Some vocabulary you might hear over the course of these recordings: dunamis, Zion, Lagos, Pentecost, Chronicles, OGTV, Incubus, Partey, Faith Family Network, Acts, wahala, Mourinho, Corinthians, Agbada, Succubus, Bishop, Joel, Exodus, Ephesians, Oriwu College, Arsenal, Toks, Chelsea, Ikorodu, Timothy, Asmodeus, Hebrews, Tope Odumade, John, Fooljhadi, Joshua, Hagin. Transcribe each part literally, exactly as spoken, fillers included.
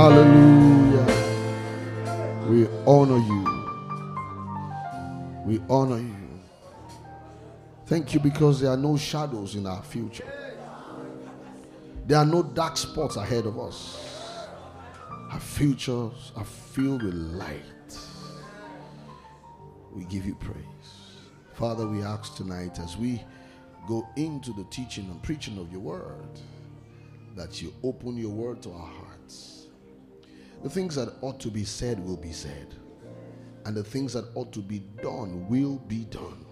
Hallelujah. We honor you. We honor you. Thank you, because there are no shadows in our future. There are no dark spots ahead of us. Our futures are filled with light. We give you praise. Father, we ask tonight, as we go into the teaching and preaching of your word, that you open your word to our hearts. The things that ought to be said will be said, and the things that ought to be done will be done.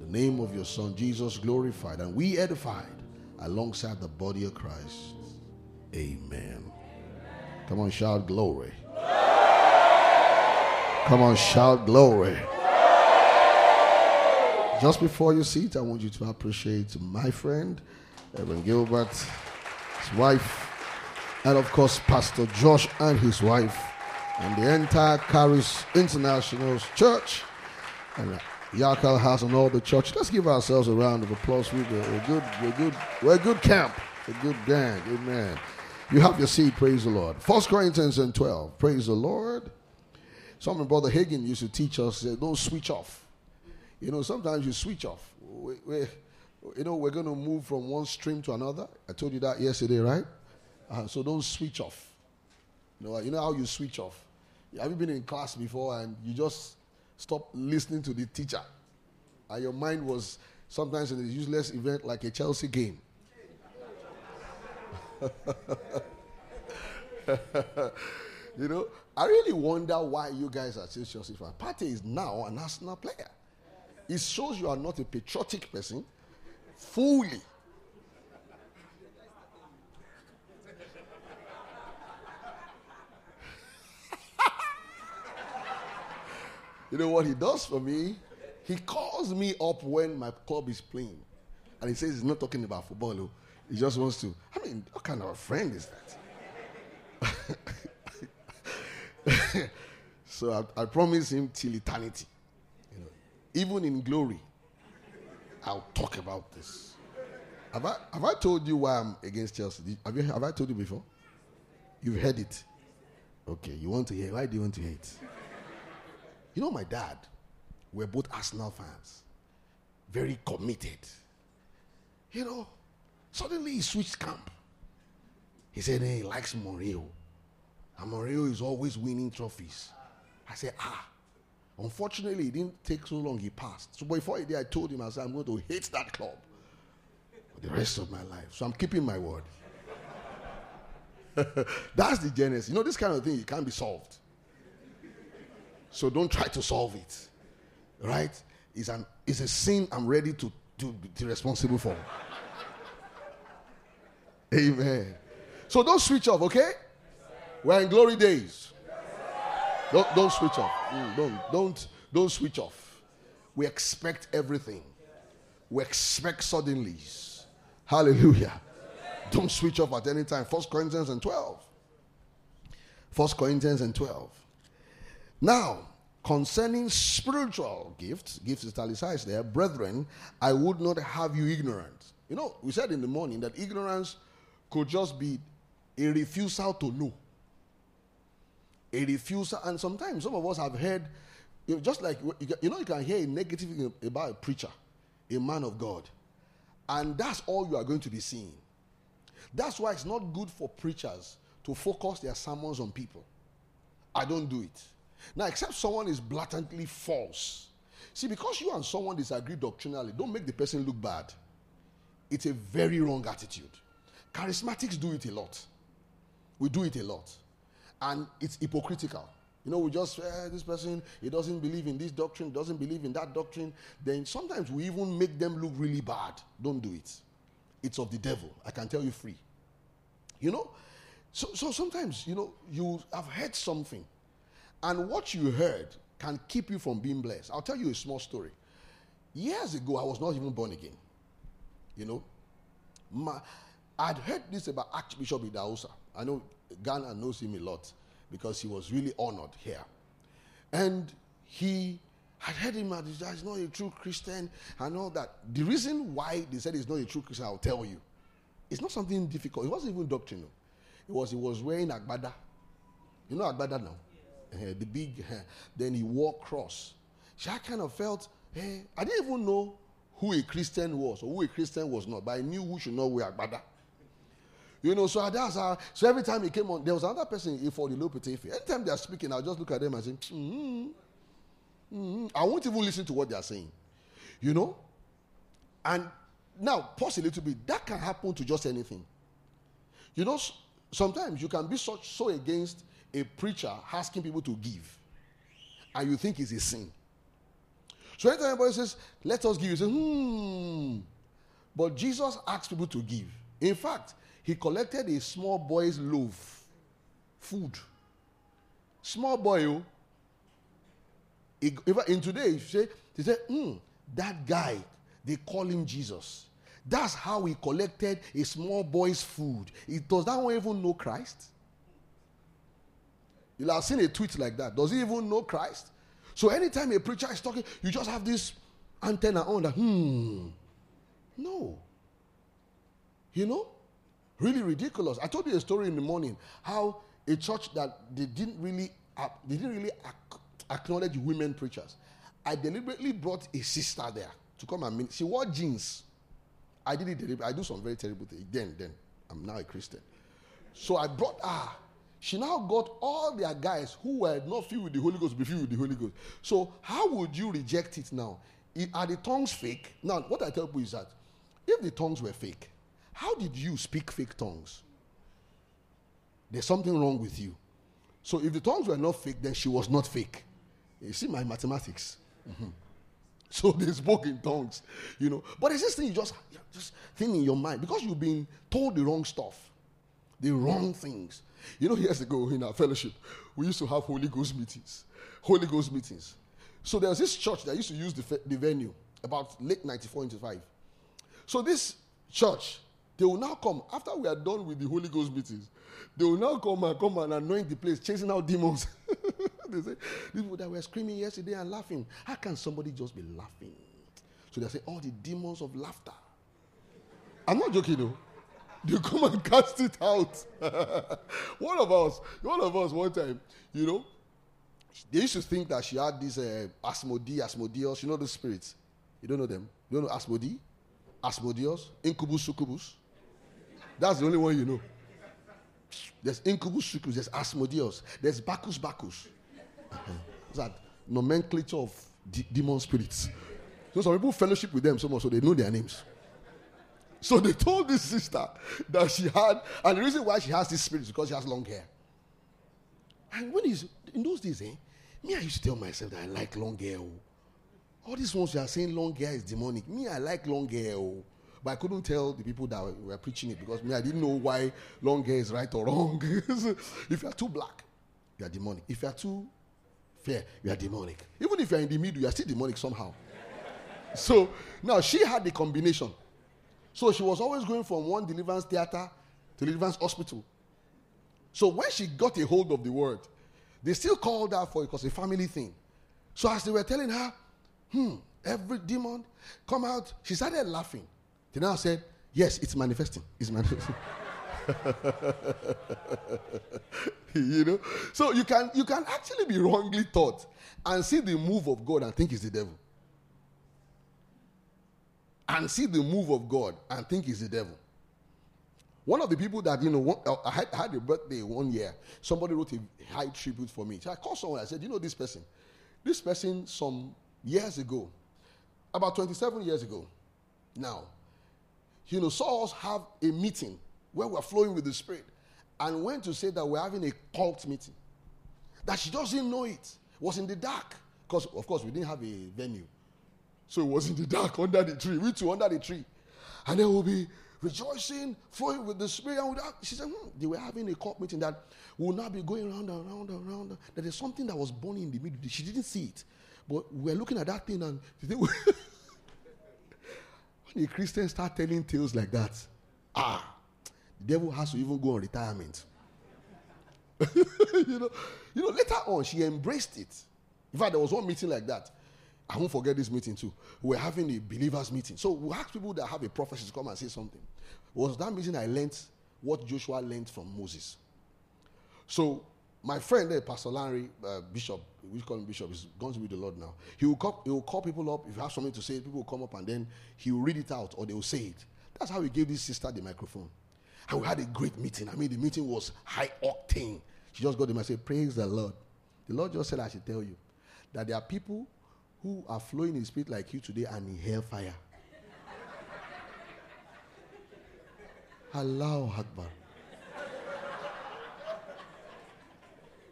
The name of your Son Jesus glorified, and we edified alongside the body of Christ. Amen. Amen. Come on, shout glory. Glory. Come on, shout glory. Glory. Just before you sit, I want you to appreciate my friend, Reverend Gilbert, his wife, and of course Pastor Josh and his wife, and the entire Caris International Church, and Yakal House, and all the church. Let's give ourselves a round of applause. We're a good, we're good, we're a good camp, a good gang. Amen. You have your seat. Praise the Lord. First Corinthians and twelve. Praise the Lord. Something Brother Hagin used to teach us: don't switch off. You know, sometimes you switch off. We, we, you know, we're going to move from one stream to another. I told you that yesterday, right? Uh, so don't switch off. You know, you know how you switch off. Have you been in class before and you just stop listening to the teacher? And your mind was sometimes in a useless event like a Chelsea game. You know, I really wonder why you guys are still Chelsea fans. Partey is now an Arsenal player. It shows you are not a patriotic person fully. You know what he does for me? He calls me up when my club is playing. And he says he's not talking about football. He just wants to. I mean, what kind of a friend is that? So I, I promise him till eternity. You know, even in glory, I'll talk about this. Have I, have I told you why I'm against Chelsea? Have, you, have I told you before? You've heard it. Okay, you want to hear. Why do you want to hear it? You know, my dad, we're both Arsenal fans, very committed. You know, suddenly he switched camp. He said, hey, he likes Mourinho. And Mourinho is always winning trophies. I said, ah, unfortunately, it didn't take so long, he passed. So before he did, I told him, I said, I'm going to hate that club for the rest of my life. So I'm keeping my word. That's the genesis. You know, this kind of thing, it can't be solved. So don't try to solve it, right? It's, an, it's a sin I'm ready to, to be responsible for. Amen. So don't switch off, okay? We're in glory days. Don't, don't switch off. Don't, don't, don't switch off. We expect everything. We expect suddenlies. Hallelujah. Don't switch off at any time. First Corinthians and twelve. First Corinthians and twelve. Now, concerning spiritual gifts, gifts is italicized there, brethren, I would not have you ignorant. You know, we said in the morning that ignorance could just be a refusal to know. A refusal, and sometimes some of us have heard, you know, just like, you know, you can hear a negative thing about a preacher, a man of God, and that's all you are going to be seeing. That's why it's not good for preachers to focus their sermons on people. I don't do it. Now, except someone is blatantly false. See, because you and someone disagree doctrinally, don't make the person look bad. It's a very wrong attitude. Charismatics do it a lot. We do it a lot. And it's hypocritical. You know, we just, eh, this person, he doesn't believe in this doctrine, doesn't believe in that doctrine. Then sometimes we even make them look really bad. Don't do it. It's of the devil. I can tell you free. You know? So, so sometimes, you know, you have heard something. And what you heard can keep you from being blessed. I'll tell you a small story. Years ago, I was not even born again. You know, my, I'd heard this about Archbishop Idahosa. I know Ghana knows him a lot because he was really honored here. And he had heard him that he's not a true Christian and all that. The reason why they said he's not a true Christian, I'll tell you. It's not something difficult. It wasn't even doctrinal. It was he was wearing Agbada. You know Agbada now? Yes. Uh, the big, uh, then he wore cross. So I kind of felt, hey, I didn't even know who a Christian was or who a Christian was not, but I knew who should not wear Agbada. You know, so that's how, so every time he came on, there was another person in for the low petife. Anytime they are speaking, I'll just look at them and say, mm-hmm, mm-hmm. I won't even listen to what they are saying. You know? And now, pause a little bit. That can happen to just anything. You know, sometimes you can be so, so against a preacher asking people to give, and you think it's a sin. So anytime anybody says, let us give, you say, hmm. But Jesus asked people to give. In fact, he collected a small boy's loaf, food. Small boy. In today, you say, they say, hmm, that guy, they call him Jesus. That's how he collected a small boy's food. It, does that one even know Christ? You'll have seen a tweet like that. Does he even know Christ? So anytime a preacher is talking, you just have this antenna on that, hmm, no. You know? Really ridiculous. I told you a story in the morning how a church that they didn't really, they didn't really acknowledge women preachers. I deliberately brought a sister there to come and meet. She wore jeans. I did it deliberately. I do some very terrible things. Then, then, I'm now a Christian. So I brought her. She now got all their guys who were not filled with the Holy Ghost, be filled with the Holy Ghost. So how would you reject it now? Are the tongues fake? Now, what I tell you is that if the tongues were fake, how did you speak fake tongues? There's something wrong with you. So if the tongues were not fake, then she was not fake. You see my mathematics. Mm-hmm. So they spoke in tongues, you know. But it's this thing you just, just think in your mind. Because you've been told the wrong stuff, the wrong things. You know, years ago in our fellowship, we used to have Holy Ghost meetings. Holy Ghost meetings. So there was this church that used to use the, fe- the venue about late ninety-four, ninety-five. So this church, they will now come, after we are done with the Holy Ghost meetings, they will now come and come and anoint the place, chasing out demons. They say, these people that were screaming yesterday and laughing, how can somebody just be laughing? So they say, all oh, the demons of laughter. I'm not joking, though. They come and cast it out. one of us, one of us, one time, you know, they used to think that she had this uh, Asmodeus, Asmodeus, you know the spirits. You don't know them? You don't know Asmodeus? Asmodeus, Incubus, Succubus. That's the only one you know. There's Incubus, Succubus, there's Asmodeus, there's Bacchus, Bacchus. Uh-huh. That nomenclature of de- demon spirits. So some people fellowship with them so much so they know their names. So they told this sister that she had, and the reason why she has this spirit is because she has long hair. And when he's in those days, eh, me, I used to tell myself that I like long hair. All these ones who are saying long hair is demonic. Me, I like long hair. But I couldn't tell the people that were preaching it because me, I didn't know why long hair is right or wrong. If you are too black, you are demonic. If you are too fair, you are demonic. Even if you are in the middle, you are still demonic somehow. So now she had the combination. So she was always going from one deliverance theater to deliverance hospital. So when she got a hold of the word, they still called her for it because it's a family thing. So as they were telling her, hmm, every demon come out, she started laughing. They now said, yes, it's manifesting. It's manifesting. You know? So you can you can actually be wrongly taught and see the move of God and think it's the devil. And see the move of God and think it's the devil. One of the people that, you know, one, I, had, I had a birthday one year. Somebody wrote a high tribute for me. So I called someone. I said, you know this person? This person some years ago, about twenty-seven years ago now, you know, saw us have a meeting where we're flowing with the Spirit and went to say that we're having a cult meeting. That she just didn't know it. Was in the dark. Because, of course, we didn't have a venue. So it was in the dark under the tree. We two under the tree. And then we'll be rejoicing, flowing with the Spirit. And without, she said, hmm, they were having a cult meeting that will now be going around and around and around. That there's something that was born in the middle. She didn't see it. But we're looking at that thing and when the Christians start telling tales like that, ah, the devil has to even go on retirement. you know, you know. Later on, she embraced it. In fact, there was one meeting like that. I won't forget this meeting too. We're having a believers meeting. So we ask people that have a prophecy to come and say something. It was that meeting I learned what Joshua learned from Moses. So My friend there, Pastor Larry, uh, Bishop, we call him Bishop, is going to be the Lord now. He will, call, he will call people up. If you have something to say, people will come up and then he will read it out or they will say it. That's how he gave this sister the microphone. And we had a great meeting. I mean, the meeting was high octane. She just got them and said, praise the Lord. The Lord just said, I should tell you that there are people who are flowing in the spirit like you today and in hellfire. Allahu Akbar.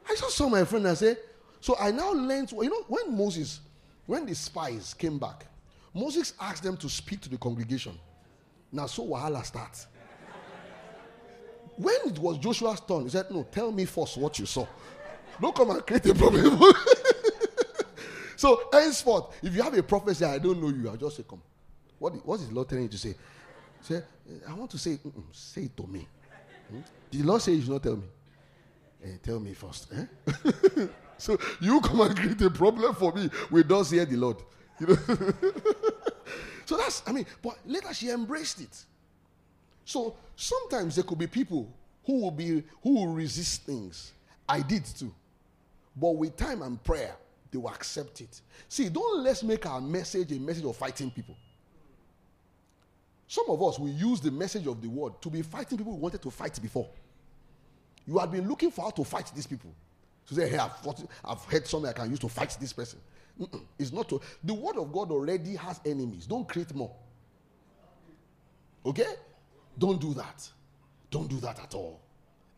I just saw my friend and I said, so I now learned, you know, when Moses, when the spies came back, Moses asked them to speak to the congregation. Now, so wahala starts. When it was Joshua's turn, he said, no, tell me first what you saw. Don't come and create a problem. So, henceforth, if you have a prophecy, I don't know you, I'll just say, come. What, what is the Lord telling you to say? Say, I want to say, say it to me. Hmm? Did the Lord say you should not tell me? Eh, tell me first. Eh? So, you come and create a problem for me. We don't hear the Lord. You know? So, that's, I mean, but later she embraced it. So sometimes there could be people who will be who will resist things. I did too. But with time and prayer, they will accept it. See, don't let's make our message a message of fighting people. Some of us, we use the message of the word to be fighting people we wanted to fight before. You had been looking for how to fight these people. To say, hey, I've, got, I've heard something I can use to fight this person. Mm-mm, it's not to. The word of God already has enemies. Don't create more. Okay? Don't do that. Don't do that at all.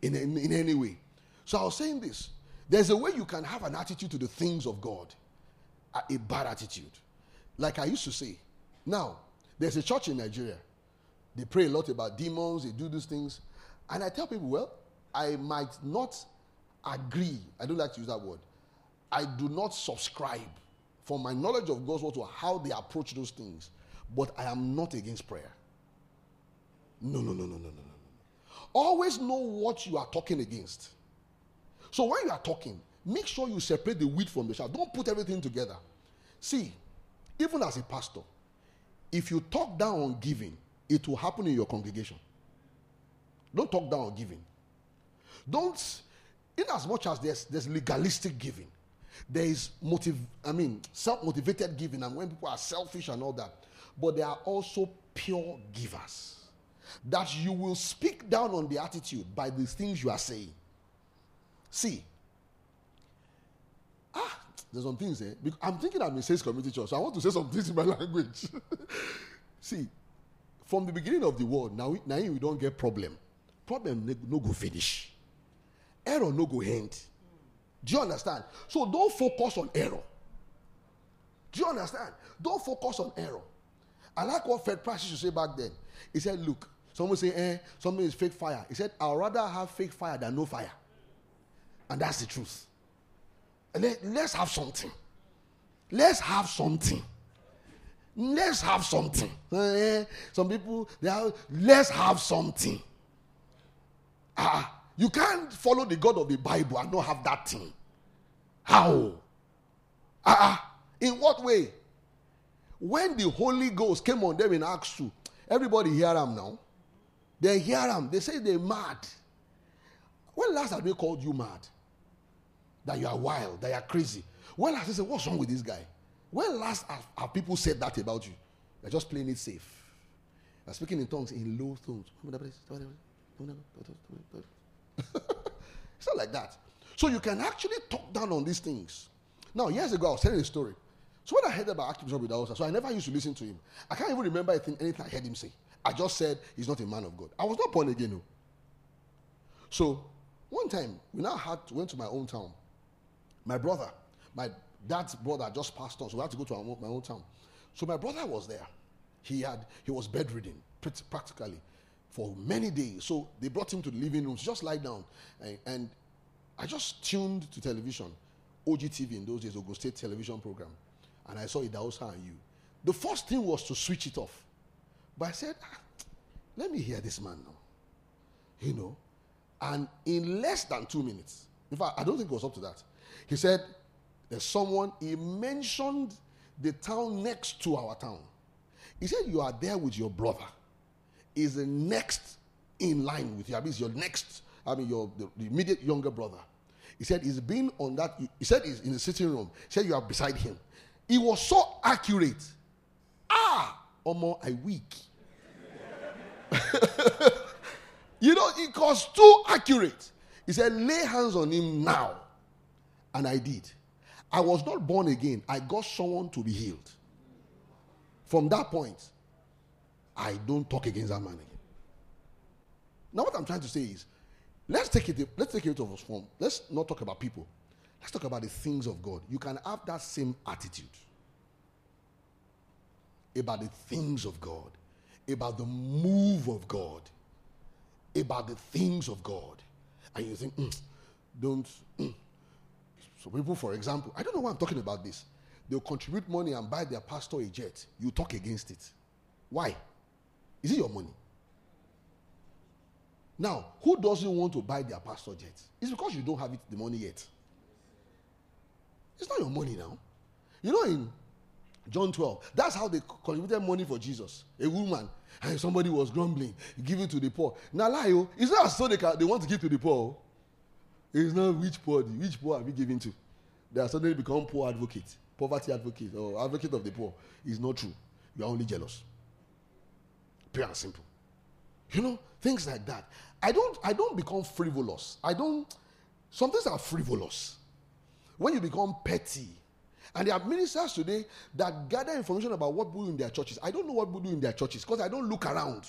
In, in, in any way. So I was saying this. There's a way you can have an attitude to the things of God. A, a bad attitude. Like I used to say. Now, there's a church in Nigeria. They pray a lot about demons. They do these things. And I tell people, well, I might not agree. I don't like to use that word. I do not subscribe for my knowledge of God's word to how they approach those things. But I am not against prayer. No, no, no, no, no, no, no. Always know what you are talking against. So when you are talking, make sure you separate the wheat from the chaff. Don't put everything together. See, even as a pastor, if you talk down on giving, it will happen in your congregation. Don't talk down on giving. Don't, in as much as there's, there's legalistic giving, there is motive, I mean, self-motivated giving, and when people are selfish and all that, but there are also pure givers. That you will speak down on the attitude by the things you are saying. See, ah, there's some things there. Eh? I'm thinking I'm in Saints Community Church, so I want to say some things in my language. See, from the beginning of the world, now, now we don't get problem. Problem no go finish. Error no go end. Do you understand? So don't focus on error. Do you understand? Don't focus on error. I like what Fed Price used to say back then. He said, look, someone say, eh, something is fake fire. He said, I'd rather have fake fire than no fire. And that's the truth. Let, let's have something. Let's have something. Let's have something. Eh, some people, they have, let's have something. Ah, you can't follow the God of the Bible and not have that thing. How? Ah, in what way? When the Holy Ghost came on them in Acts two, everybody hear them now. They hear them. They say they're mad. When last have they called you mad? That you are wild, that you are crazy. When last they say, what's wrong with this guy? When last have, have people said that about you? They're just playing it safe. They're speaking in tongues, in low tones. It's not like that. So you can actually talk down on these things. Now, years ago, I was telling a story. So when I heard about Archbishop Idahosa, so I never used to listen to him. I can't even remember anything, anything I heard him say. I just said, he's not a man of God. I was not born again, no. So one time, we now had to, went to my own town. My brother, my dad's brother just passed on, so we had to go to our, my own town. So my brother was there. He had he was bedridden, practically, for many days. So they brought him to the living room, just lie down. And, and I just tuned to television, O G T V in those days, Ogun State television program. And I saw Idahosa and you. The first thing was to switch it off. But I said, ah, let me hear this man now. You know? And in less than two minutes, in fact, I don't think it was up to that. He said, there's someone, he mentioned the town next to our town. He said, you are there with your brother. He's the next in line with you. I mean, it's your next, I mean, your the, the immediate younger brother. He said, he's been on that. He said, he's in the sitting room. He said, you are beside him. He was so accurate. Ah, Omo, I weak. You know, it was too accurate. He said, lay hands on him now. And I did. I was not born again. I got someone to be healed. From that point, I don't talk against that man again. Now, what I'm trying to say is, let's take it. Let's take it of form. Let's not talk about people. Let's talk about the things of God. You can have that same attitude about the things of God, about the move of God, about the things of God, and you think, mm, don't. Mm. So people, for example, I don't know why I'm talking about this. They'll contribute money and buy their pastor a jet. You talk against it. Why? Is it your money? Now, who doesn't want to buy their pastor jet? It's because you don't have it, the money yet. It's not your money now. You know, in John twelve, that's how they contributed money for Jesus. A woman, and somebody was grumbling, give it to the poor. Now, lie, it's not as though they, can, they want to give to the poor. It's not which poor, which poor are we giving to? They are suddenly become poor advocates, poverty advocates, or advocate of the poor. It's not true. You are only jealous. Plain and simple. You know, things like that. I don't I don't become frivolous. I don't, some things are frivolous. When you become petty, and there are ministers today that gather information about what people do in their churches. I don't know what people do in their churches because I don't look around.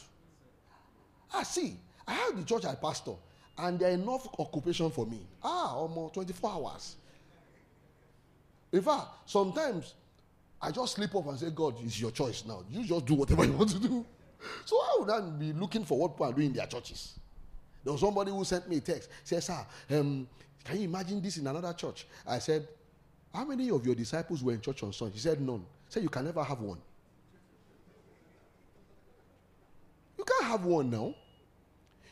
Ah, see, I have the church I pastor, and there are enough occupation for me. Ah, almost twenty-four hours. In fact, sometimes I just slip up and say, God, it's your choice now. You just do whatever you want to do. So I would not be looking for what people are doing in their churches. There was somebody who sent me a text. Said, sir, um, can you imagine this in another church? I said, how many of your disciples were in church on Sunday? He said, none. He said, you can never have one. You can't have one now.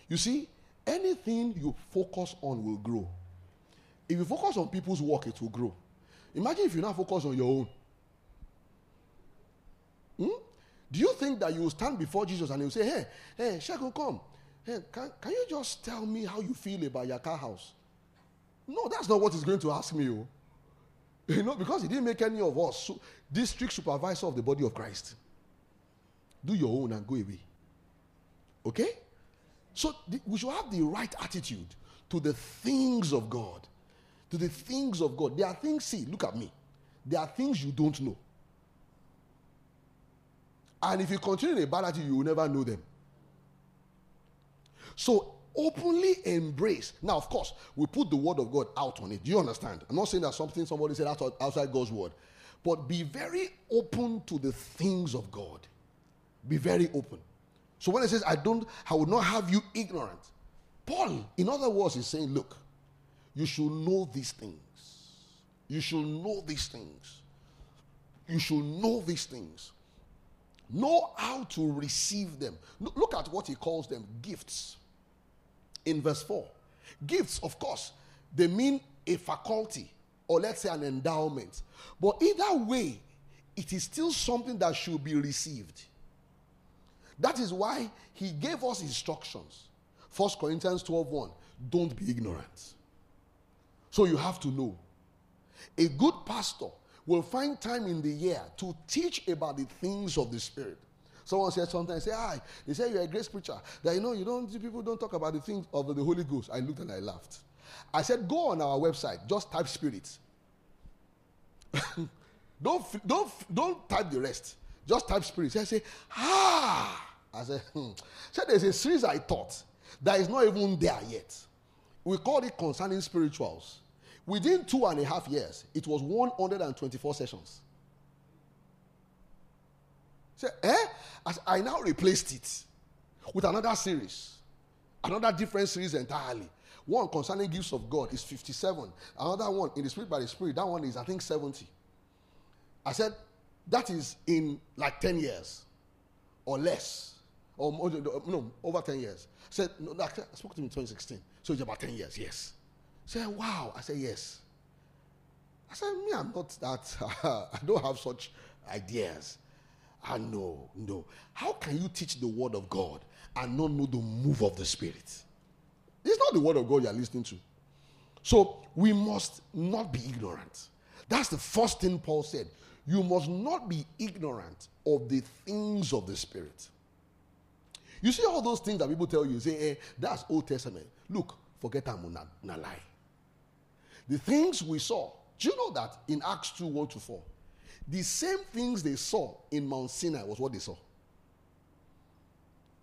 You see, anything you focus on will grow. If you focus on people's work, it will grow. Imagine if you now focus on your own. Hmm? Do you think that you will stand before Jesus and he will say, hey, hey, Sheku, come. Hey, can, can you just tell me how you feel about Yakal House? No, that's not what he's going to ask me. You, you know, because he didn't make any of us so, district supervisor of the body of Christ. Do your own and go away. Okay? So the, we should have the right attitude to the things of God. To the things of God. There are things, see, look at me. There are things you don't know. And if you continue in a bad attitude, you will never know them. So openly embrace. Now, of course, we put the word of God out on it. Do you understand? I'm not saying that something somebody said outside God's word. But be very open to the things of God. Be very open. So when it says, I don't, I would not have you ignorant. Paul, in other words, is saying, look, you should know these things. You should know these things. You should know these things. Know how to receive them. Look at what he calls them, gifts. In verse four. Gifts, of course, they mean a faculty or let's say an endowment. But either way, it is still something that should be received. That is why he gave us instructions. First Corinthians twelve one. Don't be ignorant. So you have to know. A good pastor will find time in the year to teach about the things of the Spirit. Someone said sometimes, say, "Ah, they say you're a great preacher. That you know you don't people don't talk about the things of the Holy Ghost." I looked and I laughed. I said, "Go on our website. Just type Spirit. don't don't don't type the rest. Just type Spirit." So I say, "Ah," I said, hmm. "So there's a series I taught that is not even there yet. We called it Concerning Spirituals." Within two and a half years, it was one hundred twenty-four sessions. So, eh? As I now replaced it with another series, another different series entirely. One concerning gifts of God is fifty-seven. Another one, in the Spirit by the Spirit, that one is, I think, seventy. I said, that is in like ten years or less. Or more, no, over ten years. I said, no, I spoke to him in twenty sixteen. So it's about ten years, yes. Say, wow. I said, yes. I said, me, I'm not that. I don't have such ideas. I know, no. How can you teach the word of God and not know the move of the Spirit? It's not the word of God you're listening to. So we must not be ignorant. That's the first thing Paul said. You must not be ignorant of the things of the Spirit. You see all those things that people tell you, you say, hey, that's Old Testament. Look, forget them, not, not lie. The things we saw, do you know that in Acts two, one to four, the same things they saw in Mount Sinai was what they saw.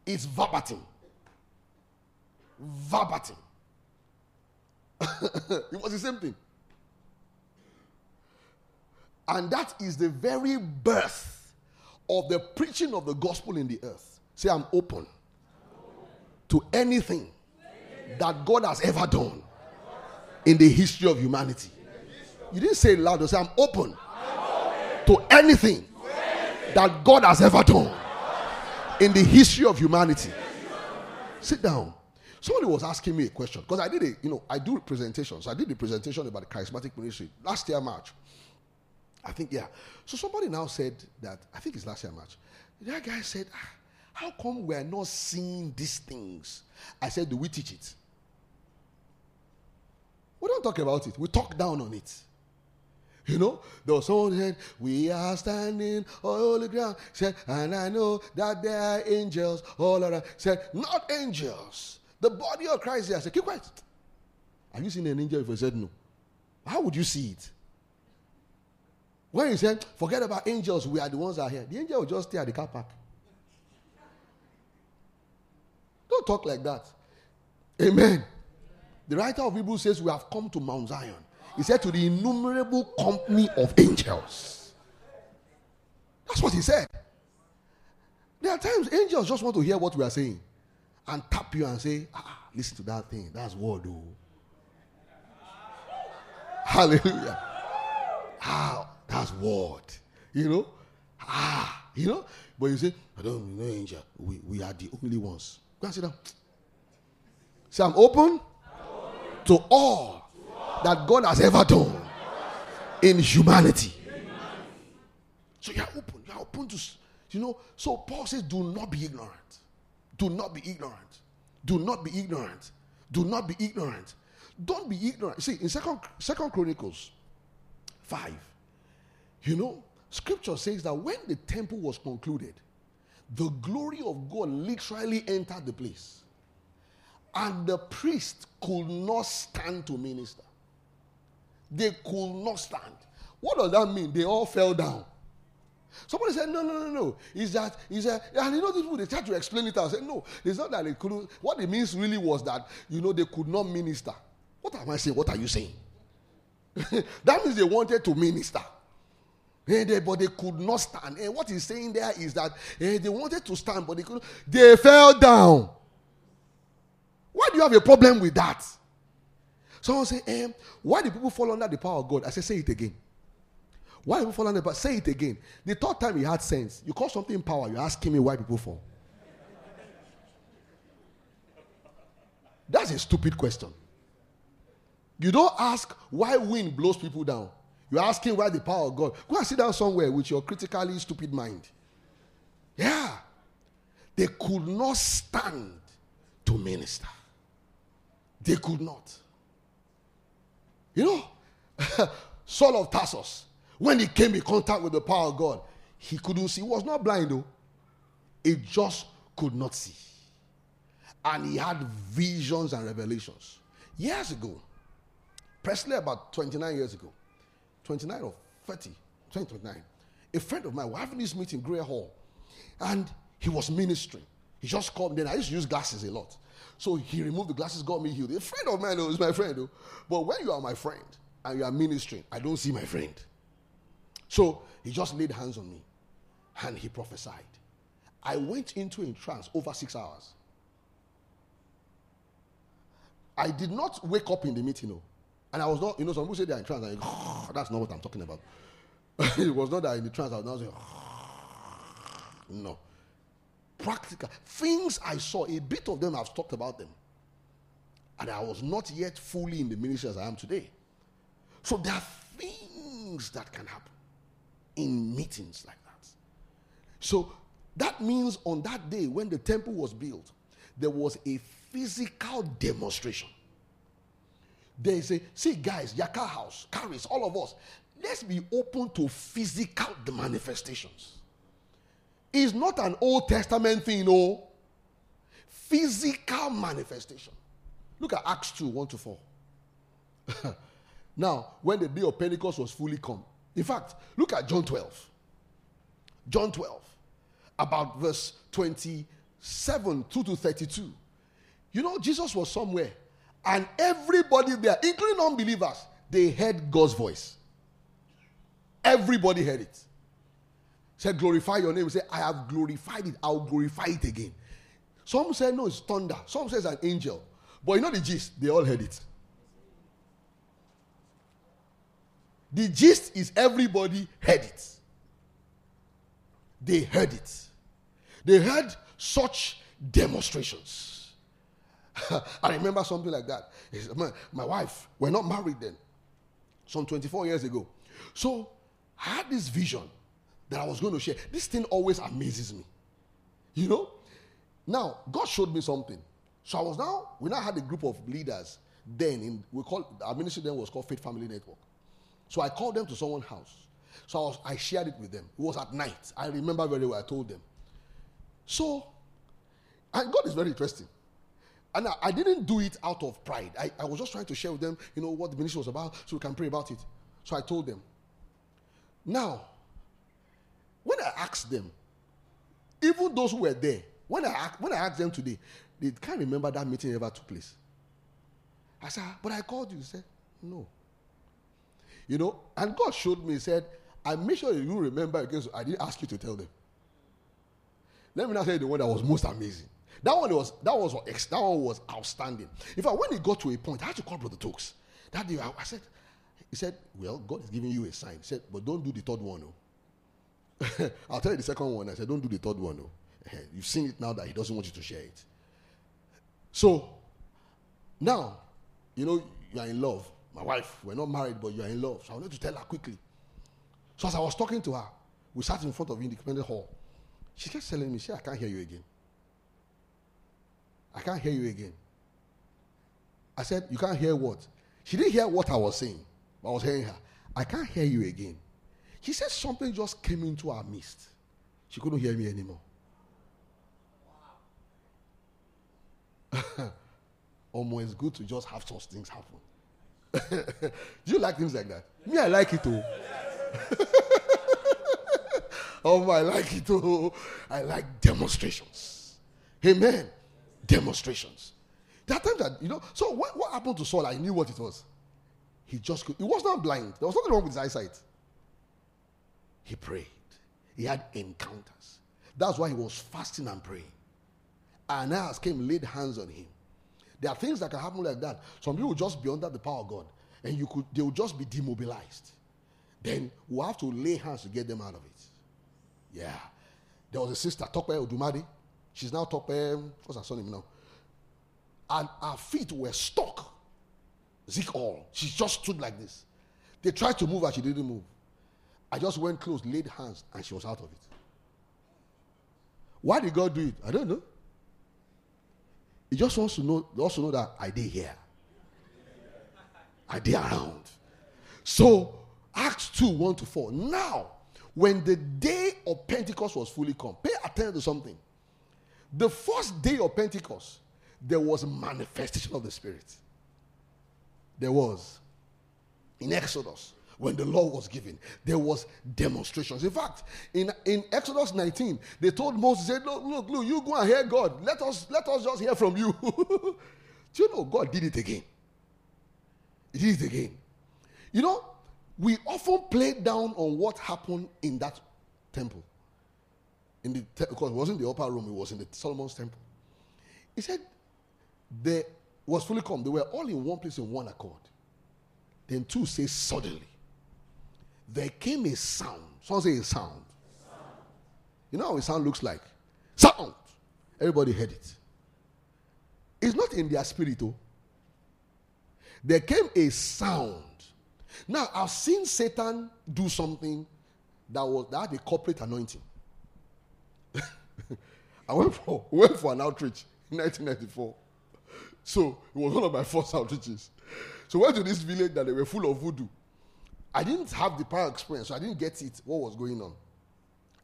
It's verbatim. Verbatim. It was the same thing. And that is the very birth of the preaching of the gospel in the earth. Say, I'm open to anything that God has ever done in the history of humanity. You didn't say it loud. You say, I'm open to anything that God has ever done in the history of humanity. Sit down. Somebody was asking me a question because I did a, you know, I do presentations. I did the presentation about the charismatic ministry last year, March. I think, yeah. So somebody now said that, I think it's last year, March. That guy said, ah, how come we're not seeing these things? I said, do we teach it? We don't talk about it. We talk down on it. You know, there was someone said, we are standing on the ground. Said, and I know that there are angels all around. Said, not angels. The body of Christ here. I said, keep quiet. Have you seen an angel? If I said no, how would you see it? When he said, forget about angels, we are the ones that are here. The angel will just stay at the car park. Don't talk like that. Amen. The writer of Hebrews says, we have come to Mount Zion. He said, to the innumerable company of angels. That's what he said. There are times angels just want to hear what we are saying and tap you and say, ah, listen to that thing. That's word, oh. Hallelujah. Ah, that's word. You know? Ah, you know? But you say, I don't know, angel. We, we are the only ones. Go and sit down. Say, I'm open to all that God has ever done in humanity. So you are open. You are open to, you know. So Paul says, do not be ignorant. Do not be ignorant. Do not be ignorant. Do not be ignorant. Don't be ignorant. See, in Second, Second Chronicles five, you know, Scripture says that when the temple was concluded, the glory of God literally entered the place. And the priest could not stand to minister. They could not stand. What does that mean? They all fell down. Somebody said, no, no, no, no. Is that, is that, and you know, people, they tried to explain it. I said, no, it's not that they couldn't. What it means really was that, you know, they could not minister. What am I saying? What are you saying? That means they wanted to minister. Hey, they, but they could not stand. And what he's saying there is that hey, they wanted to stand, but they couldn't. They fell down. Why do you have a problem with that? Someone say, eh, why do people fall under the power of God? I say, say it again. Why do people fall under the power? Say it again. The third time he had sense. You call something power, you're asking me why people fall. That's a stupid question. You don't ask why wind blows people down. You're asking why the power of God. Go and sit down somewhere with your critically stupid mind. Yeah. They could not stand to minister. They could not. You know, Saul of Tarsus, when he came in contact with the power of God, he couldn't see. He was not blind though. He just could not see. And he had visions and revelations. Years ago, Presley, about twenty-nine years ago, twenty-nine or thirty, twenty-nine, a friend of mine was having this meeting in Greer Hall, and he was ministering. He just called me. Then I used to use glasses a lot. So he removed the glasses, got me healed. A friend of mine, though, is my friend. Though. But when you are my friend and you are ministering, I don't see my friend. So he just laid hands on me and he prophesied. I went into a trance over six hours. I did not wake up in the meeting, though. And I was not, you know, some people say they are in trance. Oh, that's not what I'm talking about. It was not that in the trance I was not saying, oh, no. Practical things I saw, a bit of them I've talked about them, and I was not yet fully in the ministry as I am today. So there are things that can happen in meetings like that. So that means on that day when the temple was built, there was a physical demonstration. They say, see guys, Yakal House, Caris, all of us, let's be open to physical manifestations. It's not an Old Testament thing, no. Physical manifestation. Look at Acts two, one to four. Now, when the day of Pentecost was fully come. In fact, look at John twelve. John twelve, about verse twenty-seven, two to thirty-two. You know, Jesus was somewhere, and everybody there, including unbelievers, they heard God's voice. Everybody heard it. Said, glorify your name. He said, I have glorified it. I'll glorify it again. Some say, no, it's thunder. Some say it's an angel. But you know the gist? They all heard it. The gist is everybody heard it. They heard it. They heard such demonstrations. I remember something like that. My, my wife, we're not married then, some twenty-four years ago. So I had this vision that I was going to share. This thing always amazes me. You know? Now, God showed me something. So I was now, we now had a group of leaders then. In, we called, our ministry then was called Faith Family Network. So I called them to someone's house. So I, was, I shared it with them. It was at night. I remember very well. I told them. So, and God is very interesting. And I, I didn't do it out of pride. I, I was just trying to share with them, you know, what the ministry was about so we can pray about it. So I told them. Now, when I asked them, even those who were there, when I, when I asked them today, they can't remember that meeting ever took place. I said, but I called you. He said, no. You know, and God showed me, he said, I made sure you remember because I didn't ask you to tell them. Let me now tell you the one that was most amazing. That one was that was that one was outstanding. In fact, when it got to a point, I had to call Brother Toks. That day, I, I said, he said, well, God is giving you a sign. He said, but don't do the third one, no. I'll tell you the second one. I said, don't do the third one, no. You've seen it now that he doesn't want you to share it. So, now, you know, you are in love. My wife, we're not married, but you're in love. So I wanted to tell her quickly. So as I was talking to her, we sat in front of the independent hall. She kept telling me, she said, I can't hear you again. I can't hear you again. I said, you can't hear what? She didn't hear what I was saying. I was hearing her. I can't hear you again. She said something just came into our midst. She couldn't hear me anymore. Wow. Almost it's good to just have such things happen. Do you like things like that? Me, I like it too. Oh, I like it too. I like demonstrations. Amen. Demonstrations. There are times that, you know, so what, what happened to Saul? I knew what it was. He just could. He was not blind. There was nothing wrong with his eyesight. He prayed. He had encounters. That's why he was fasting and praying. Ananias came, laid hands on him. There are things that can happen like that. Some people will just be under the power of God, and you could they will just be demobilized. Then we'll have to lay hands to get them out of it. Yeah. There was a sister, Tope Odumade. She's now Tope, what's her surname now? And her feet were stuck. Zik all. She just stood like this. They tried to move her, she didn't move. I just went close, laid hands, and she was out of it. Why did God do it? I don't know. He just wants to know, also know that I did here. I did around. So, Acts two, one to four. Now, when the day of Pentecost was fully come, pay attention to something. The first day of Pentecost, there was a manifestation of the Spirit. There was. In Exodus, when the law was given, there was demonstrations. In fact, in, in Exodus nineteen, they told Moses, said, look, look, look, you go and hear God. Let us, let us just hear from you. Do you know, God did it again. He did it again. You know, we often play down on what happened in that temple. In the te- because it wasn't the upper room, it was in the Solomon's temple. He said, they was fully come. They were all in one place in one accord. Then two say suddenly. There came a sound. Someone say a sound. sound. You know how a sound looks like? Sound. Everybody heard it. It's not in their spirit, though. There came a sound. Now, I've seen Satan do something that was that had a corporate anointing. I went for, went for an outreach in nineteen ninety-four. So, it was one of my first outreaches. So I went to this village that they were full of voodoo. I didn't have the power experience, so I didn't get it, what was going on.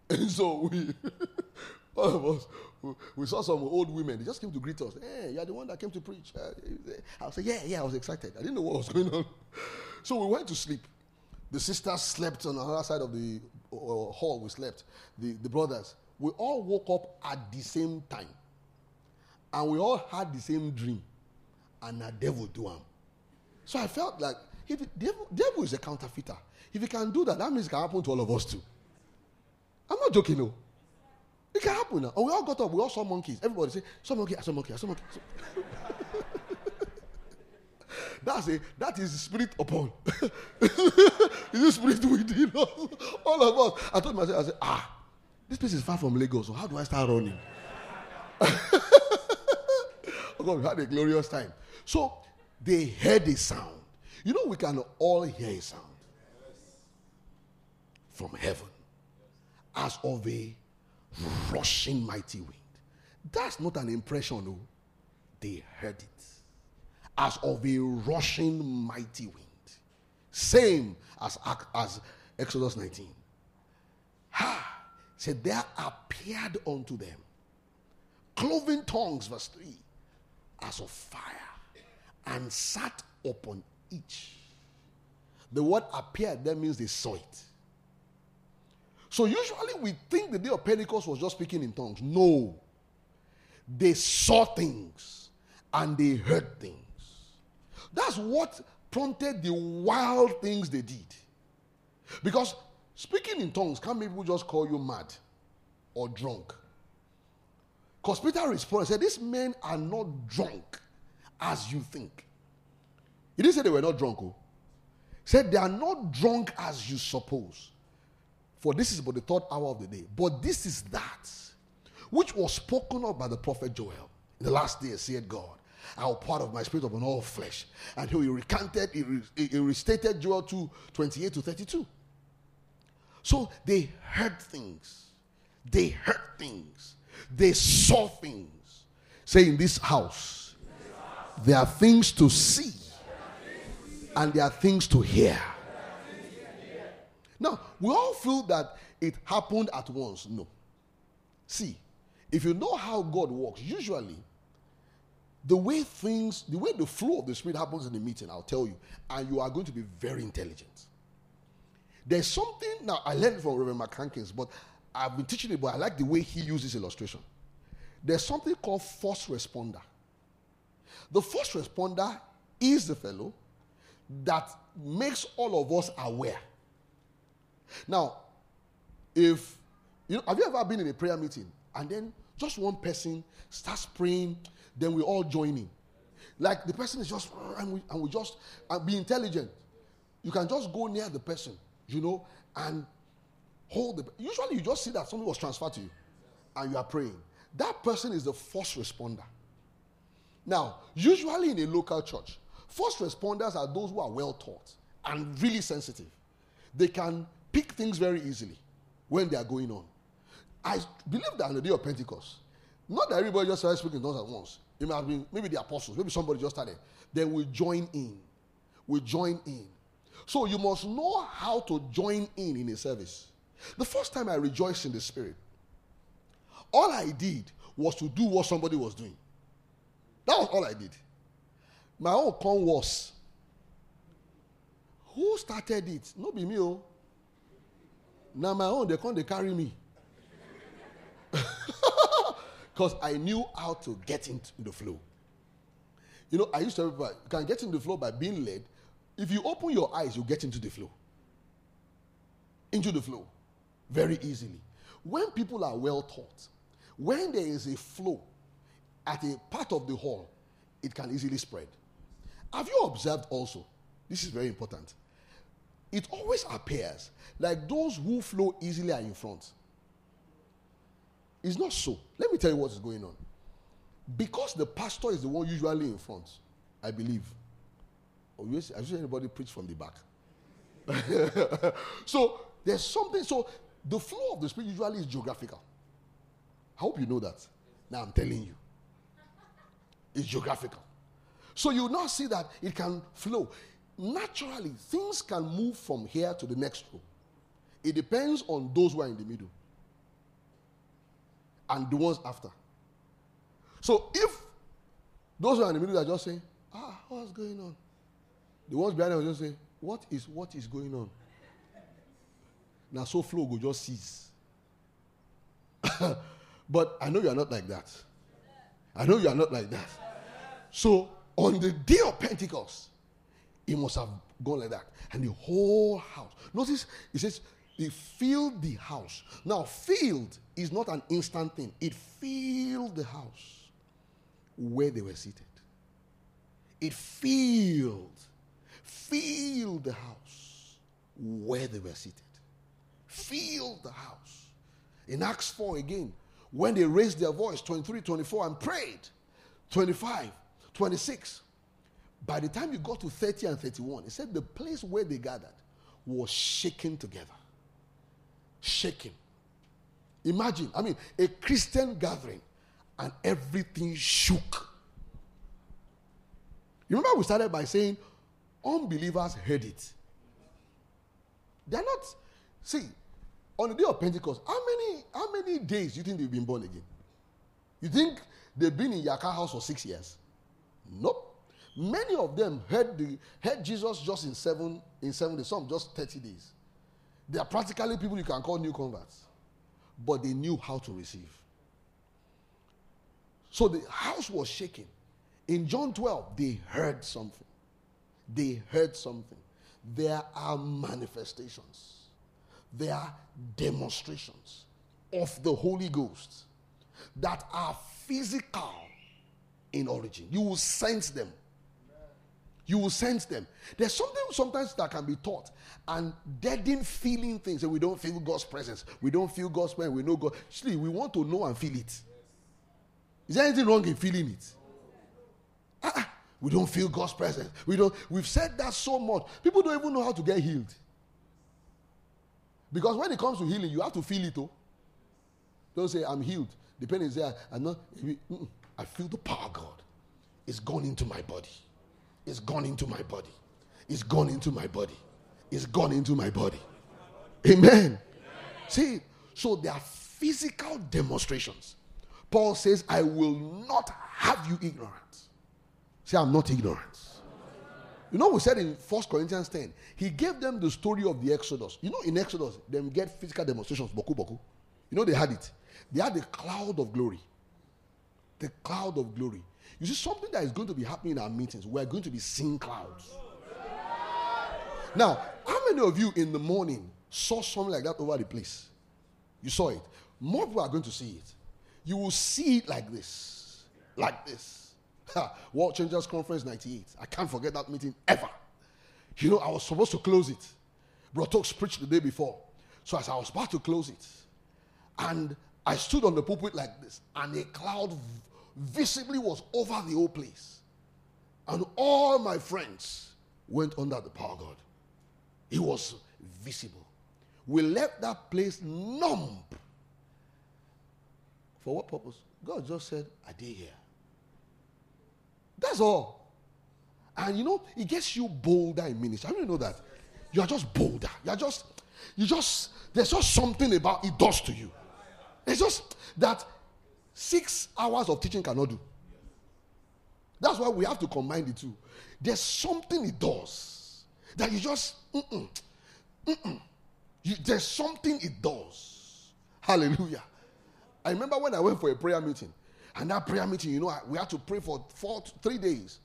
And so we, all of us, we saw some old women. They just came to greet us. Hey, you're the one that came to preach. I was like, yeah, yeah, I was excited. I didn't know what was going on. So we went to sleep. The sisters slept on the other side of the uh, hall. We slept. The, the brothers. We all woke up at the same time. And we all had the same dream. And a devil do him. So I felt like, if the devil, devil is a counterfeiter. If he can do that, that means it can happen to all of us too. I'm not joking, no. It can happen now. And we all got up. We all saw monkeys. Everybody said, some monkey, some monkey, some monkey. Some... That's a, that is spirit upon. It's spirit within us. All of us. I told myself, I said, ah, this place is far from Lagos, so how do I start running? Oh God, we had a glorious time. So they heard a sound. You know, we can all hear a sound from heaven as of a rushing mighty wind. That's not an impression, no. They heard it. As of a rushing mighty wind. Same as, as Exodus nineteen. Ha! Said, there appeared unto them cloven tongues, verse three, as of fire, and sat upon each. The word appeared, that means they saw it. So usually we think the day of Pentecost was just speaking in tongues. No. They saw things and they heard things. That's what prompted the wild things they did. Because speaking in tongues can't make people just call you mad or drunk. Because Peter responded, said, these men are not drunk as you think. He didn't say they were not drunk. Oh. Said they are not drunk as you suppose. For this is but the third hour of the day. But this is that which was spoken of by the prophet Joel. In the last days, said God, I will pour out of my spirit upon all flesh. And he recanted, he, re, he restated Joel two, twenty-eight to thirty-two. So they heard things. They heard things. They saw things. Say, in this house, there are things to see, and there are things to hear. Now, we all feel that it happened at once. No. See, if you know how God works, usually, the way things, the way the flow of the Spirit happens in the meeting, I'll tell you, and you are going to be very intelligent. There's something, now I learned from Reverend McCankins, but I've been teaching it, but I like the way he uses illustration. There's something called first responder. The first responder is the fellow that makes all of us aware. Now, if, you know, have you ever been in a prayer meeting and then just one person starts praying, then we all join in? Like the person is just, and we, and we just, and be intelligent. You can just go near the person, you know, and hold the, usually you just see that something was transferred to you and you are praying. That person is the first responder. Now, usually in a local church, first responders are those who are well taught and really sensitive. They can pick things very easily when they are going on. I believe that on the day of Pentecost, not that everybody just started speaking tongues at once. It might have been maybe the apostles, maybe somebody just started. Then we join in. We join in. So you must know how to join in in a service. The first time I rejoiced in the Spirit, all I did was to do what somebody was doing. That was all I did. My own con was. Who started it? No be me, oh. Now my own, they come, they carry me. Because I knew how to get into the flow. You know, I used to everybody, you can get into the flow by being led. If you open your eyes, you get into the flow. Into the flow. Very easily. When people are well taught, when there is a flow at a part of the hall, it can easily spread. Have you observed also? This is very important. It always appears like those who flow easily are in front. It's not so. Let me tell you what is going on. Because the pastor is the one usually in front, I believe. Or you see, have you seen anybody preach from the back? So there's something. So the flow of the Spirit usually is geographical. I hope you know that. Now I'm telling you. It's geographical. So you now see that it can flow. Naturally, things can move from here to the next room. It depends on those who are in the middle and the ones after. So if those who are in the middle are just saying, ah, what's going on? The ones behind them are just saying, what is, what is going on? Now, so flow will just cease. But I know you are not like that. I know you are not like that. So on the day of Pentecost, it must have gone like that. And the whole house. Notice it says, it filled the house. Now, filled is not an instant thing. It filled the house where they were seated. It filled, filled the house where they were seated. Filled the house. In Acts four again, when they raised their voice, twenty-three, twenty-four, and prayed, twenty-five, twenty-six. By the time you got to thirty and thirty-one, it said the place where they gathered was shaken together. Shaken. Imagine, I mean, a Christian gathering and everything shook. You remember we started by saying, unbelievers heard it. They're not, see, on the day of Pentecost, how many, how many days do you think they've been born again? You think they've been in Yakal House for six years? Nope. Many of them heard, the, heard Jesus just in seven, in seven days, some just thirty days. They are practically people you can call new converts. But they knew how to receive. So the house was shaking. In John twelve, they heard something. They heard something. There are manifestations. There are demonstrations of the Holy Ghost that are physical in origin. You will sense them. You will sense them. There's something sometimes that can be taught and deadened feeling things. And we don't feel God's presence. We don't feel God's presence. We know God. Actually, we want to know and feel it. Is there anything wrong in feeling it? Uh-uh. We don't feel God's presence. We don't. We've said that so much. People don't even know how to get healed. Because when it comes to healing, you have to feel it. Oh. Don't say, I'm healed. The pain is there. I'm not. Mm-mm. I feel the power of God. It's gone into my body. It's gone into my body. It's gone into my body. It's gone into my body. Amen. Amen. See, so there are physical demonstrations. Paul says, I will not have you ignorant. Say, I'm not ignorant. You know, we said in First Corinthians ten, he gave them the story of the Exodus. You know, in Exodus, they get physical demonstrations, boku, boku. You know, they had it. They had the cloud of glory. The cloud of glory. You see, something that is going to be happening in our meetings, we're going to be seeing clouds. Now, how many of you in the morning saw something like that over the place? You saw it. More people are going to see it. You will see it like this. Like this. World Changers Conference ninety-eight. I can't forget that meeting ever. You know, I was supposed to close it. Bro Toks preached the day before. So as I was about to close it, and I stood on the pulpit like this, and a cloud visibly was over the whole place. And all my friends went under the power of God. It was visible. We left that place numb. For what purpose? God just said, are they here? That's all. And you know, it gets you bolder in ministry. I don't know that. You are just bolder. You are just, you just, there's just something about it does to you. It's just that six hours of teaching cannot do. That's why we have to combine the two. There's something it does that you just, mm-mm, mm-mm. You, there's something it does. Hallelujah. I remember when I went for a prayer meeting. And that prayer meeting, you know, we had to pray for four, three days.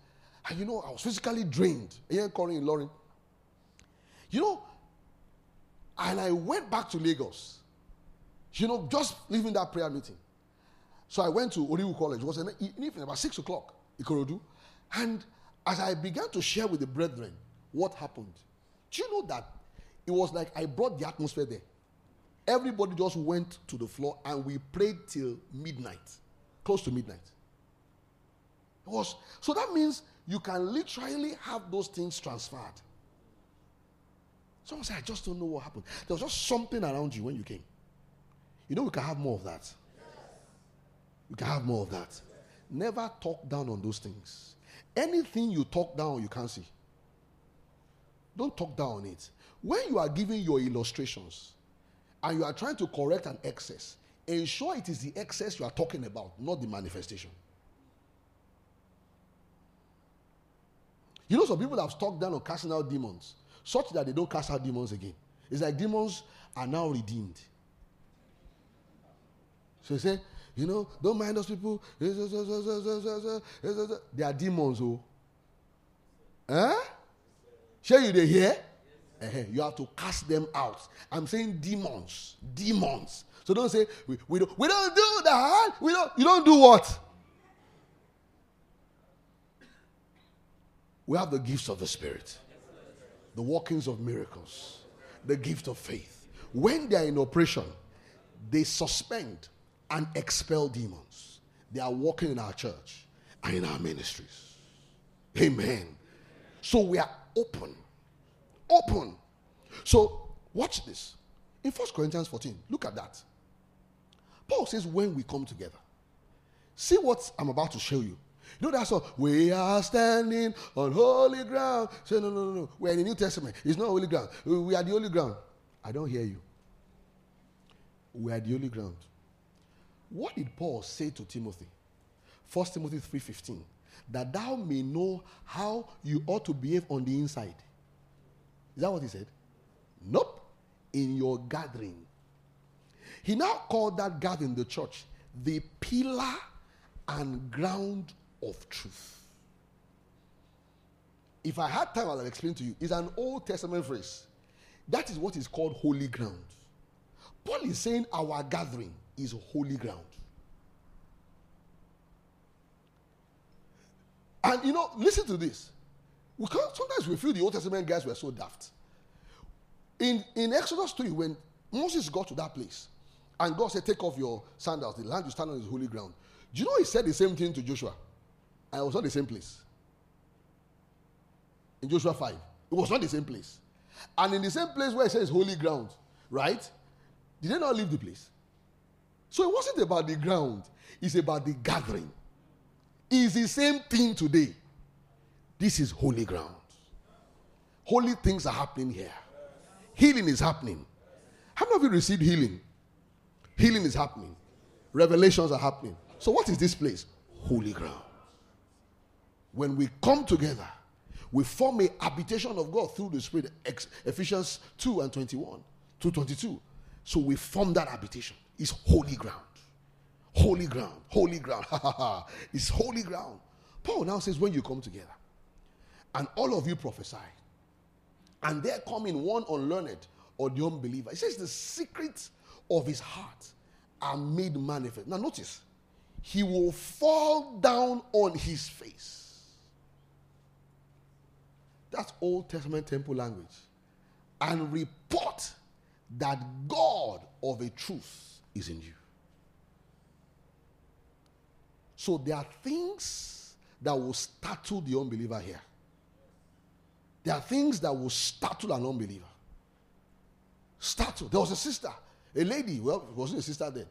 And, you know, I was physically drained. Here in Lauren. You know, and I went back to Lagos, you know, just leaving that prayer meeting. So I went to Oriwu College. It was an evening, about six o'clock, Ikorodu. And as I began to share with the brethren what happened, do you know that it was like I brought the atmosphere there? Everybody just went to the floor and we prayed till midnight. Close to midnight. It was, so that means you can literally have those things transferred. Someone said, I just don't know what happened. There was just something around you when you came. You know, we can have more of that. Yes. We can have more of that. Yes. Never talk down on those things. Anything you talk down, you can't see. Don't talk down on it. When you are giving your illustrations and you are trying to correct an excess, ensure it is the excess you are talking about, not the manifestation. You know, some people have talked down on casting out demons, such that they don't cast out demons again. It's like demons are now redeemed. So you say, you know, don't mind those people. They are demons, oh. Huh? Share you they hear? Uh-huh. You have to cast them out. I'm saying demons. Demons. So don't say, we, we, don't, we don't do that. We don't, you don't do what? We have the gifts of the Spirit. The workings of miracles. The gift of faith. When they are in operation, they suspend and expel demons. They are working in our church and in our ministries. Amen. So we are open. Open. So watch this. In First Corinthians fourteen, look at that. Paul says, when we come together, see what I'm about to show you. You know that song, we are standing on holy ground. Say, no, no, no, no. We're in the New Testament. It's not holy ground. We are the holy ground. I don't hear you. We are the holy ground. What did Paul say to Timothy? First Timothy three fifteen. That thou may know how you ought to behave on the inside. Is that what he said? Nope. In your gathering. He now called that gathering, the church, the pillar and ground of truth. If I had time, I'll explain to you. It's an Old Testament phrase. That is what is called holy ground. Paul is saying our gathering is holy ground. And you know, listen to this. We can't, sometimes we feel the Old Testament guys were so daft. In, in Exodus three, when Moses got to that place, and God said, take off your sandals, the land you stand on is holy ground. Do you know he said the same thing to Joshua? And it was not the same place. In Joshua five, it was not the same place. And in the same place where it says holy ground, right? Did they not leave the place? So it wasn't about the ground. It's about the gathering. It's the same thing today. This is holy ground. Holy things are happening here. Healing is happening. How many of you received healing? Healing is happening. Revelations are happening. So what is this place? Holy ground. When we come together, we form a habitation of God through the Spirit. Ephesians two and twenty-one to twenty-two. So we form that habitation. It's holy ground. Holy ground. Holy ground. It's holy ground. Paul now says, when you come together, and all of you prophesy, and there come in one unlearned or the unbeliever. He says the secrets of his heart are made manifest. Now notice, he will fall down on his face. That's Old Testament temple language. And report that God of a truth is in you. So there are things that will startle the unbeliever here. There are things that will startle an unbeliever. Startle. There was a sister, a lady, well, it wasn't a sister then.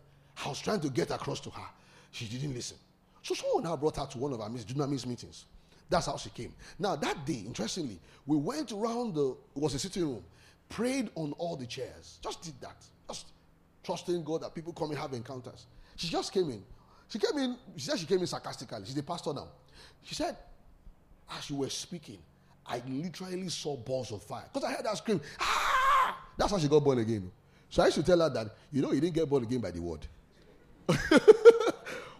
I was trying to get across to her. She didn't listen. So someone now brought her to one of our Dunamis meetings. That's how she came. Now that day, interestingly, we went around the, it was a sitting room, prayed on all the chairs. Just did that. Just trusting God that people come and have encounters. She just came in. She came in, she said she came in sarcastically. She's the pastor now. She said, as you were speaking, I literally saw balls of fire. Because I heard her scream, ah! That's how she got born again. So I used to tell her that, you know, you didn't get born again by the word.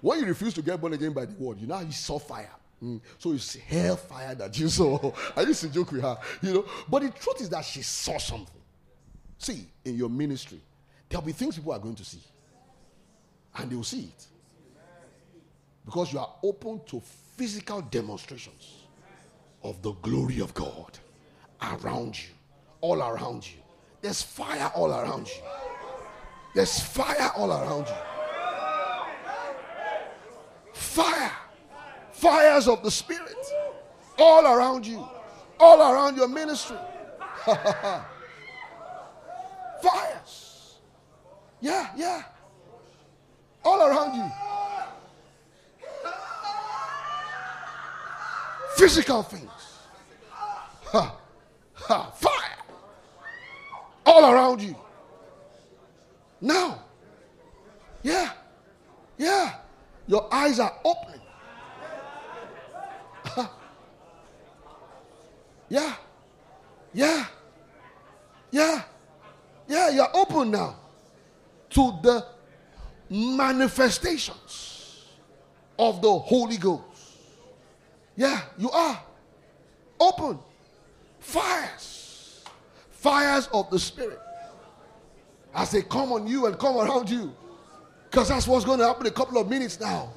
When you refuse to get born again by the word, you know, you saw fire. Mm. So it's hellfire that you saw. I used to joke with her, you know. But the truth is that she saw something. See, in your ministry, there'll be things people are going to see. And they'll see it. Because you are open to physical demonstrations of the glory of God around you, all around you. There's fire all around you. There's fire all around you. Fire. Fires of the Spirit all around you, all around your ministry. Fires. Yeah, yeah. All around you. physical things. Ha, ha, fire all around you. Now, yeah, yeah, your eyes are opening. Ha. Yeah, yeah, yeah, yeah, you're open now to the manifestations of the Holy Ghost. Yeah, you are open. Fires. Fires of the Spirit. As they come on you and come around you. Because that's what's going to happen in a couple of minutes now.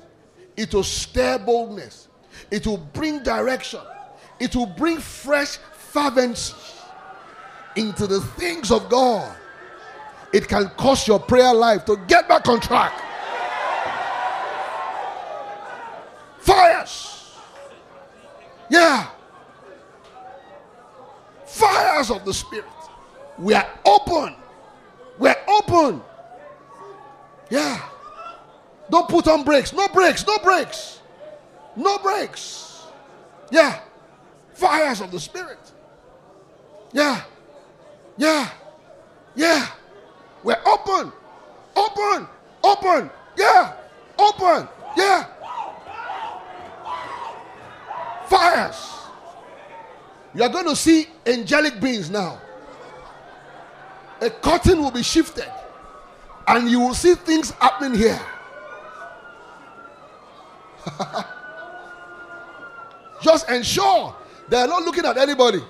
It will stir boldness. It will bring direction. It will bring fresh fervency into the things of God. It can cause your prayer life to get back on track. Fires. Yeah. Fires of the Spirit. We are open. We are open. Yeah. Don't put on brakes. No brakes. No brakes. No brakes. Yeah. Fires of the Spirit. Yeah. Yeah. Yeah. We're open. Open. Open. Yeah. Open. Yeah. Fires. You're going to see angelic beings now. A curtain will be shifted. And you will see things happening here. Just ensure they are not looking at anybody.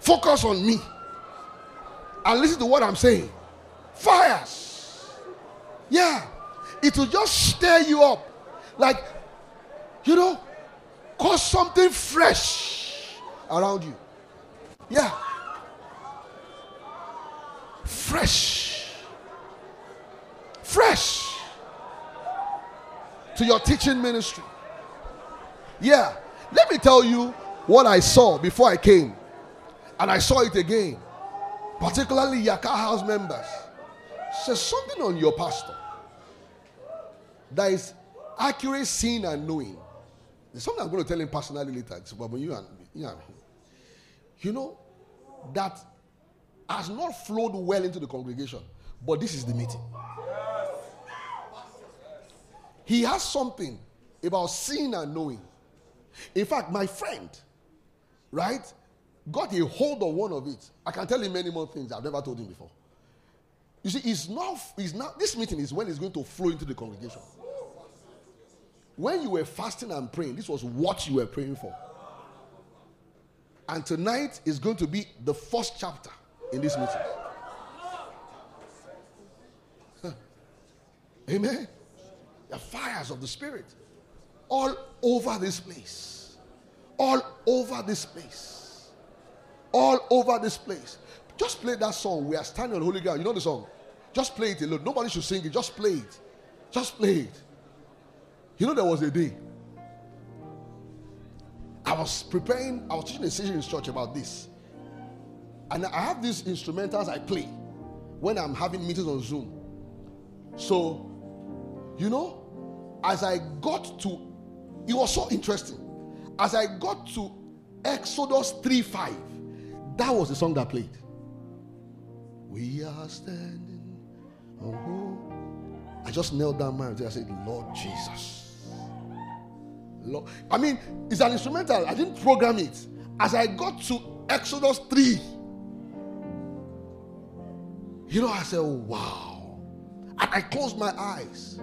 Focus on me. And listen to what I'm saying. Fires. Yeah. It will just stir you up. Like, you know, cause something fresh around you. Yeah. Fresh. Fresh. To your teaching ministry. Yeah. Let me tell you what I saw before I came. And I saw it again. Particularly Yakal House members. Says something on your pastor that is accurate, seen and knowing. There's something I'm going to tell him personally later. It's about you and me. You know, you know, that has not flowed well into the congregation. But this is the meeting. He has something about seeing and knowing. In fact, my friend, right, got a hold of one of it. I can tell him many more things I've never told him before. You see, it's not, it's not, this meeting is when it's going to flow into the congregation. When you were fasting and praying, this was what you were praying for. And tonight is going to be the first chapter in this meeting. Huh. Amen. The fires of the Spirit all over this place. All over this place. All over this place. Just play that song. We are standing on holy ground. You know the song. Just play it alone. Nobody should sing it. Just play it. Just play it. You know there was a day. I was preparing. I was teaching a session in church about this. And I have these instrumentals I play when I'm having meetings on Zoom. So, you know, as I got to, it was so interesting. As I got to Exodus three five. That was the song that played. We are standing on hope. I just knelt down, man. I said, Lord Jesus. Lord. I mean, it's an instrumental. I didn't program it. As I got to Exodus three, you know, I said, wow. And I closed my eyes.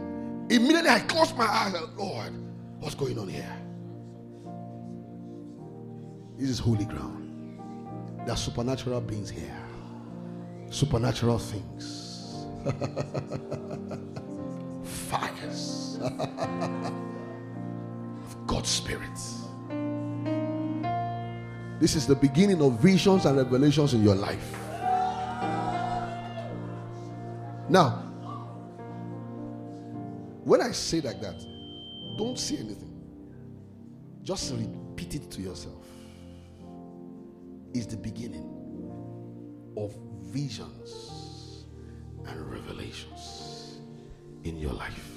Immediately, I closed my eyes. Said, Lord, what's going on here? This is holy ground. There are supernatural beings here. Supernatural things. Fires. Of God's Spirit. This is the beginning of visions and revelations in your life. Now, when I say like that, don't say anything. Just repeat it to yourself. Is the beginning of visions and revelations in your life.